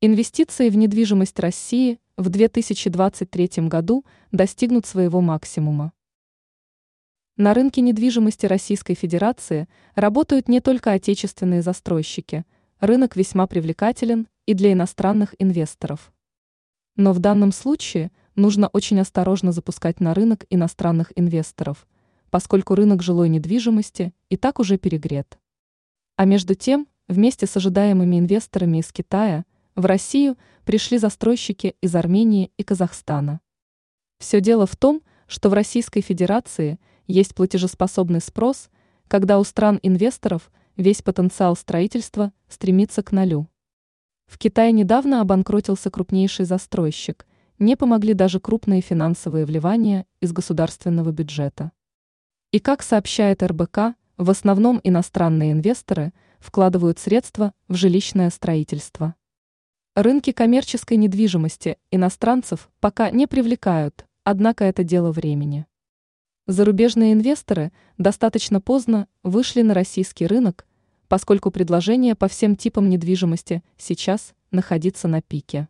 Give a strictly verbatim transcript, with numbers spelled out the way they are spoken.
Инвестиции в недвижимость России в две тысячи двадцать третьем году достигнут своего максимума. На рынке недвижимости Российской Федерации работают не только отечественные застройщики, рынок весьма привлекателен и для иностранных инвесторов. Но в данном случае нужно очень осторожно запускать на рынок иностранных инвесторов, поскольку рынок жилой недвижимости и так уже перегрет. А между тем, вместе с ожидаемыми инвесторами из Китая в Россию пришли застройщики из Армении и Казахстана. Все дело в том, что в Российской Федерации есть платежеспособный спрос, когда у стран-инвесторов весь потенциал строительства стремится к нулю. В Китае недавно обанкротился крупнейший застройщик, не помогли даже крупные финансовые вливания из государственного бюджета. И как сообщает эр бэ ка, в основном иностранные инвесторы вкладывают средства в жилищное строительство. Рынки коммерческой недвижимости иностранцев пока не привлекают, однако это дело времени. Зарубежные инвесторы достаточно поздно вышли на российский рынок, поскольку предложение по всем типам недвижимости сейчас находится на пике.